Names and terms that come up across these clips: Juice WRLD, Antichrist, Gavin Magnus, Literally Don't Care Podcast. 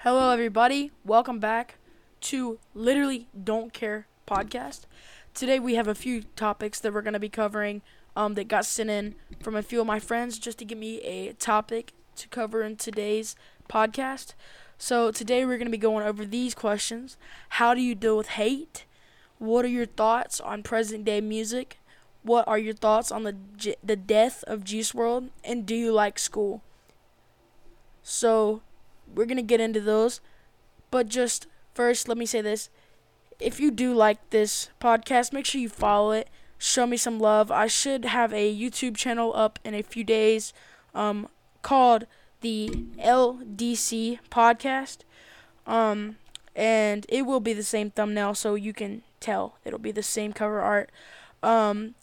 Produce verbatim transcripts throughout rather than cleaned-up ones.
Hello, everybody. Welcome back to Literally Don't Care Podcast. Today we have a few topics that we're going to be covering um, that got sent in from a few of my friends just to give me a topic to cover in today's podcast. So today we're going to be going over these questions. How do you deal with hate? What are your thoughts on present day music? What are your thoughts on the the death of Juice world? And do you like school? So we're going to get into those, but just first, let me say this. If you do like this podcast, make sure you follow it. Show me some love. I should have a YouTube channel up in a few days um, called the L D C Podcast, um, and it will be the same thumbnail, so you can tell it'll be the same cover art. Um,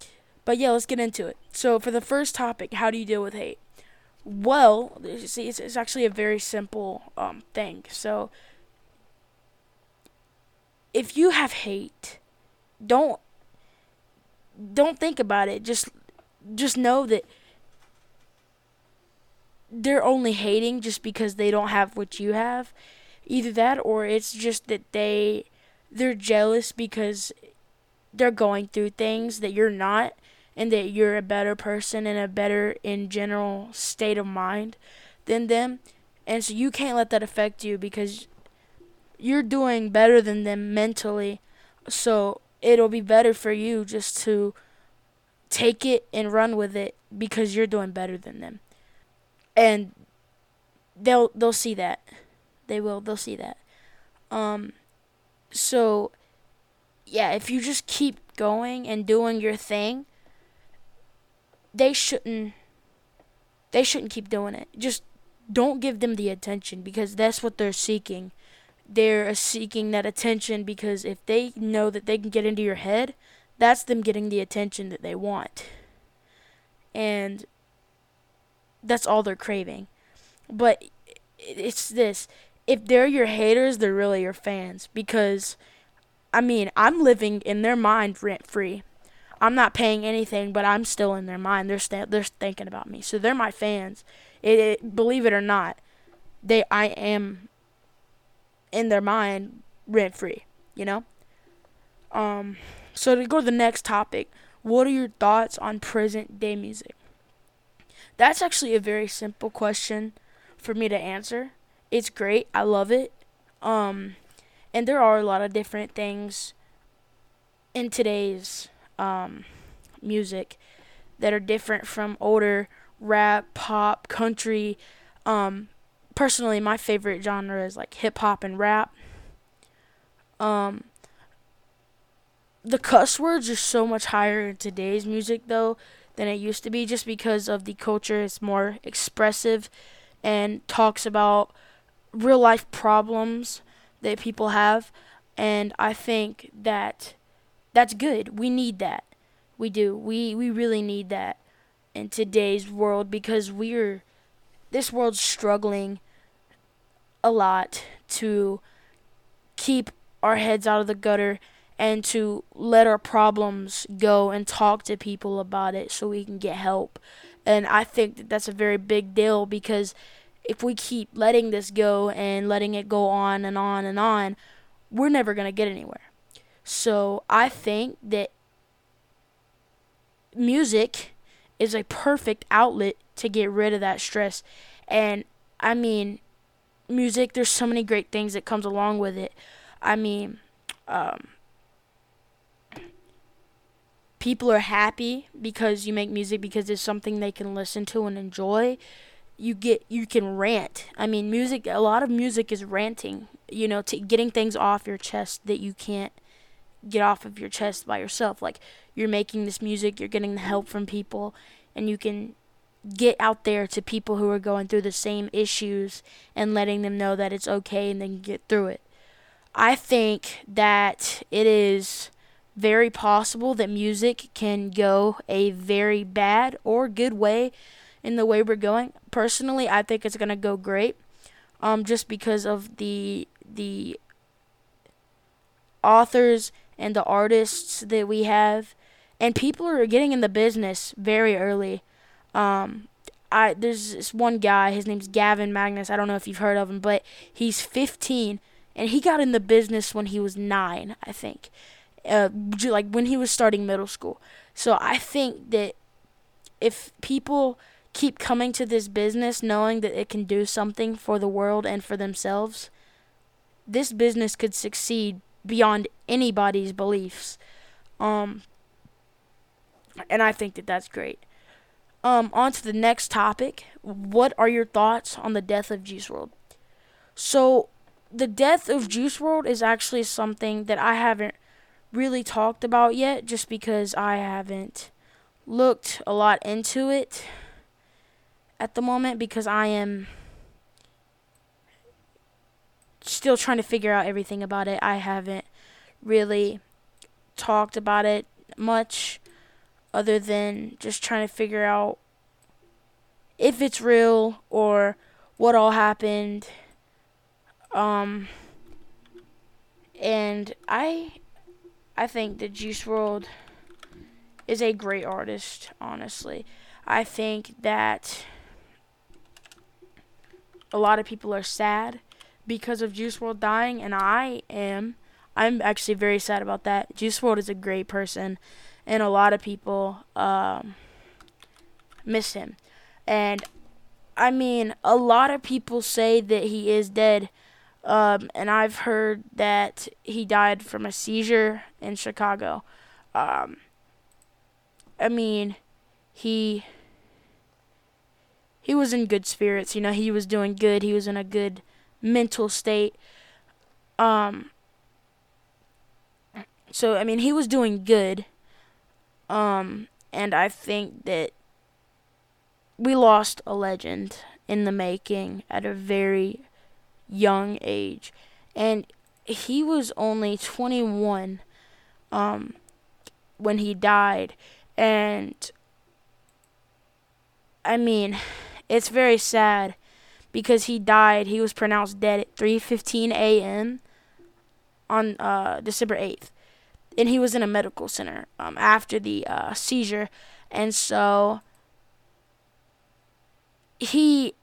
but yeah, let's get into it. So for the first topic, how do you deal with hate? Well, see, it's, it's actually a very simple um, thing. So, if you have hate, don't don't think about it. Just just know that they're only hating just because they don't have what you have. Either that, or it's just that they they're jealous because they're going through things that you're not, and that you're a better person and a better in general state of mind than them. And so you can't let that affect you because you're doing better than them mentally. So it'll be better for you just to take it and run with it because you're doing better than them. And they'll they'll see that. They will. They'll see that. Um, so, yeah, if you just keep going and doing your thing, they shouldn't they shouldn't keep doing it. Just don't give them the attention because that's what they're seeking. They're seeking that attention because if they know that they can get into your head, that's them getting the attention that they want. And that's all they're craving. But it's this. If they're your haters, they're really your fans because, I mean, I'm living in their mind rent-free. I'm not paying anything, but I'm still in their mind. They're st- they're thinking about me, so they're my fans. It, it believe it or not, they I am in their mind rent free. You know. Um. So to go to the next topic, what are your thoughts on present day music? That's actually a very simple question for me to answer. It's great. I love it. Um, and there are a lot of different things in today's Um, music that are different from older rap, pop, country. Um, personally, my favorite genre is like hip hop and rap. Um, the cuss words are so much higher in today's music though than it used to be, just because of the culture. It's more expressive and talks about real life problems that people have, and I think that that's good. We need that. We do. We we really need that in today's world because we're this world's struggling a lot to keep our heads out of the gutter and to let our problems go and talk to people about it so we can get help. And I think that that's a very big deal because if we keep letting this go and letting it go on and on and on, we're never going to get anywhere. So I think that music is a perfect outlet to get rid of that stress. And, I mean, music, there's so many great things that comes along with it. I mean, um, people are happy because you make music because it's something they can listen to and enjoy. You get, you can rant. I mean, music, a lot of music is ranting, you know, to getting things off your chest that you can't get off of your chest by yourself. Like, you're making this music, you're getting the help from people, and you can get out there to people who are going through the same issues and letting them know that it's okay and they can get through it. I think that it is very possible that music can go a very bad or good way in the way we're going. Personally, I think it's going to go great um, just because of the the authors and the artists that we have, and people are getting in the business very early. Um, I there's this one guy, his name's Gavin Magnus. I don't know if you've heard of him, but he's fifteen, and he got in the business when he was nine, I think, uh, like when he was starting middle school. So I think that if people keep coming to this business knowing that it can do something for the world and for themselves, this business could succeed beyond anybody's beliefs. Um, and I think that that's great. Um, on to the next topic. What are your thoughts on the death of Juice world? So, the death of Juice world is actually something that I haven't really talked about yet, just because I haven't looked a lot into it at the moment, because I am still trying to figure out everything about it. I haven't really talked about it much, other than just trying to figure out if it's real or what all happened. Um, and I I think that Juice world is a great artist, honestly. I think that a lot of people are sad because of Juice world dying, and I am. I'm actually very sad about that. Juice world is a great person, and a lot of people um, miss him. And, I mean, a lot of people say that he is dead. Um, and I've heard that he died from a seizure in Chicago. Um, I mean, he he was in good spirits. You know, he was doing good. He was in a good mental state. Um, so, I mean, he was doing good. Um, and I think that we lost a legend in the making at a very young age. And he was only twenty-one, um, when he died. And, I mean, it's very sad because he died. He was pronounced dead at three fifteen a.m. on uh, December eighth. And he was in a medical center um, after the uh, seizure. And so he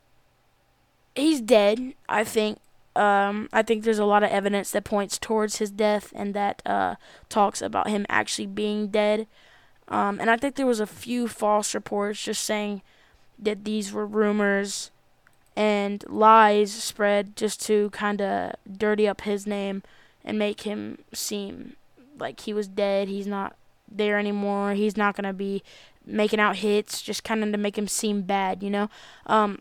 he's dead, I think. Um, I think there's a lot of evidence that points towards his death and that uh, talks about him actually being dead. Um, and I think there was a few false reports just saying that these were rumors and lies spread just to kind of dirty up his name and make him seem like he was dead, he's not there anymore, he's not going to be making out hits, just kind of to make him seem bad, you know? Um,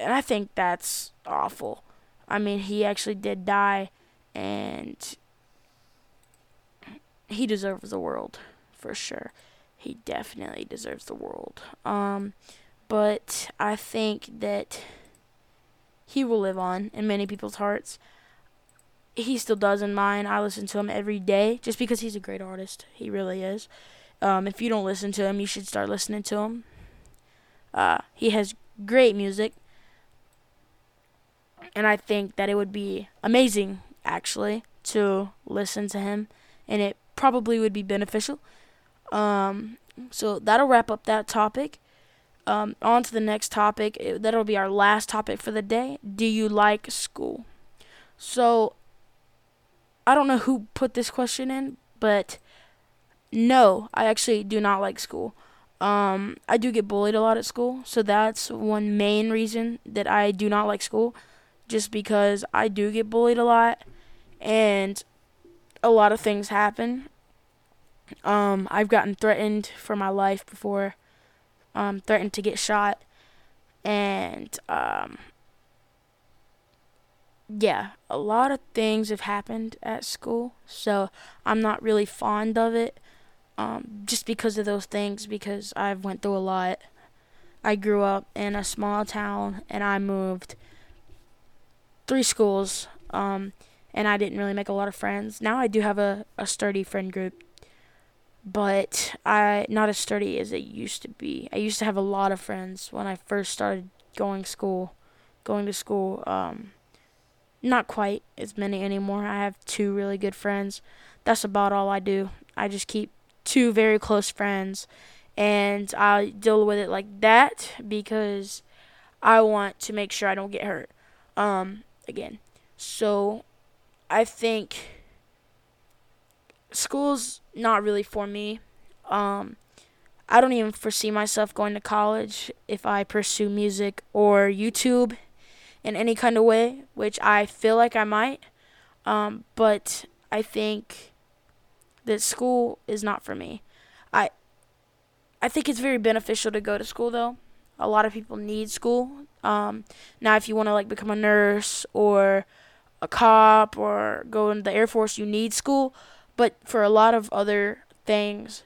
and I think that's awful. I mean, he actually did die, and he deserves the world, for sure. He definitely deserves the world. Um, but I think that he will live on in many people's hearts. He still does in mine. I listen to him every day just because he's a great artist. He really is. Um, if you don't listen to him, you should start listening to him. Uh, he has great music. And I think that it would be amazing, actually, to listen to him. And it probably would be beneficial. Um, so that'll wrap up that topic. Um, on to the next topic. It, that'll be our last topic for the day. Do you like school? So, I don't know who put this question in, but no, I actually do not like school. Um, I do get bullied a lot at school, so that's one main reason that I do not like school, just because I do get bullied a lot, and a lot of things happen. Um, I've gotten threatened for my life before, um, threatened to get shot, and, um... yeah, a lot of things have happened at school, so I'm not really fond of it, um, just because of those things, because I've went through a lot. I grew up in a small town, and I moved three schools, um, and I didn't really make a lot of friends. Now I do have a, a sturdy friend group, but I not as sturdy as it used to be. I used to have a lot of friends when I first started going school, going to school, um... Not quite as many anymore. I have two really good friends. That's about all I do. I just keep two very close friends, and I deal with it like that because I want to make sure I don't get hurt um, again. So I think school's not really for me. Um, I don't even foresee myself going to college if I pursue music or YouTube in any kind of way, which I feel like I might. Um, but I think that school is not for me. I I think it's very beneficial to go to school, though. A lot of people need school. Um, now, if you want to like become a nurse or a cop or go into the Air Force, you need school. But for a lot of other things,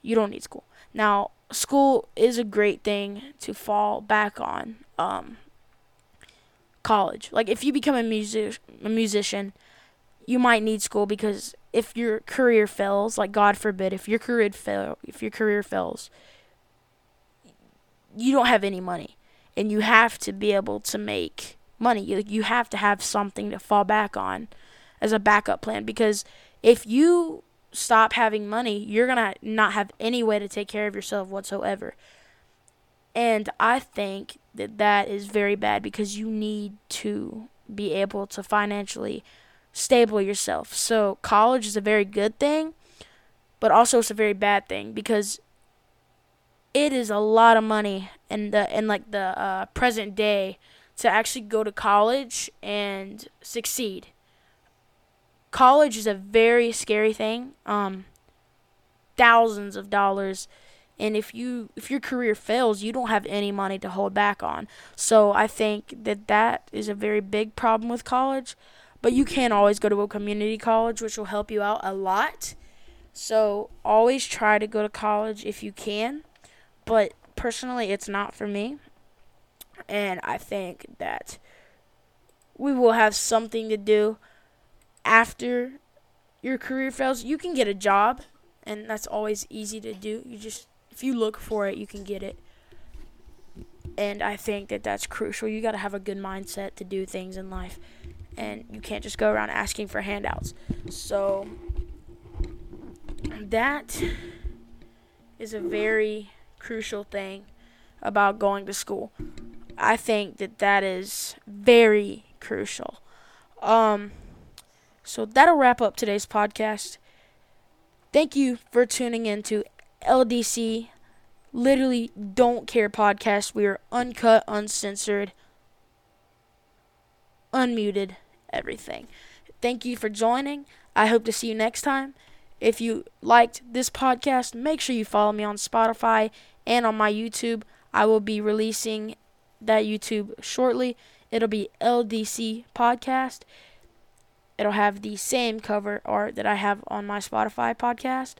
you don't need school. Now, school is a great thing to fall back on. Um, college, like if you become a music a musician, you might need school because if your career fails, like God forbid, if your career fail, if your career fails, you don't have any money, and you have to be able to make money. You you have to have something to fall back on as a backup plan, because if you stop having money, you're gonna not have any way to take care of yourself whatsoever. And I think that that is very bad because you need to be able to financially stable yourself. So college is a very good thing, but also it's a very bad thing because it is a lot of money in the in like the uh, present day to actually go to college and succeed. College is a very scary thing. Um, thousands of dollars. And if you if your career fails, you don't have any money to hold back on. So I think that that is a very big problem with college. But you can always go to a community college, which will help you out a lot. So always try to go to college if you can. But personally, it's not for me. And I think that we will have something to do after your career fails. You can get a job, and that's always easy to do. You just... If you look for it, you can get it. And I think that that's crucial. You got to have a good mindset to do things in life. And you can't just go around asking for handouts. So that is a very crucial thing about going to school. I think that that is very crucial. Um, so that'll wrap up today's podcast. Thank you for tuning in to L D C, Literally Don't Care Podcast. We are uncut, uncensored, unmuted, everything. Thank you for joining. I hope to see you next time. If you liked this podcast, make sure you follow me on Spotify and on my YouTube. I will be releasing that YouTube shortly. It'll be L D C Podcast. It'll have the same cover art that I have on my Spotify podcast.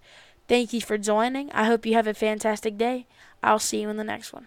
Thank you for joining. I hope you have a fantastic day. I'll see you in the next one.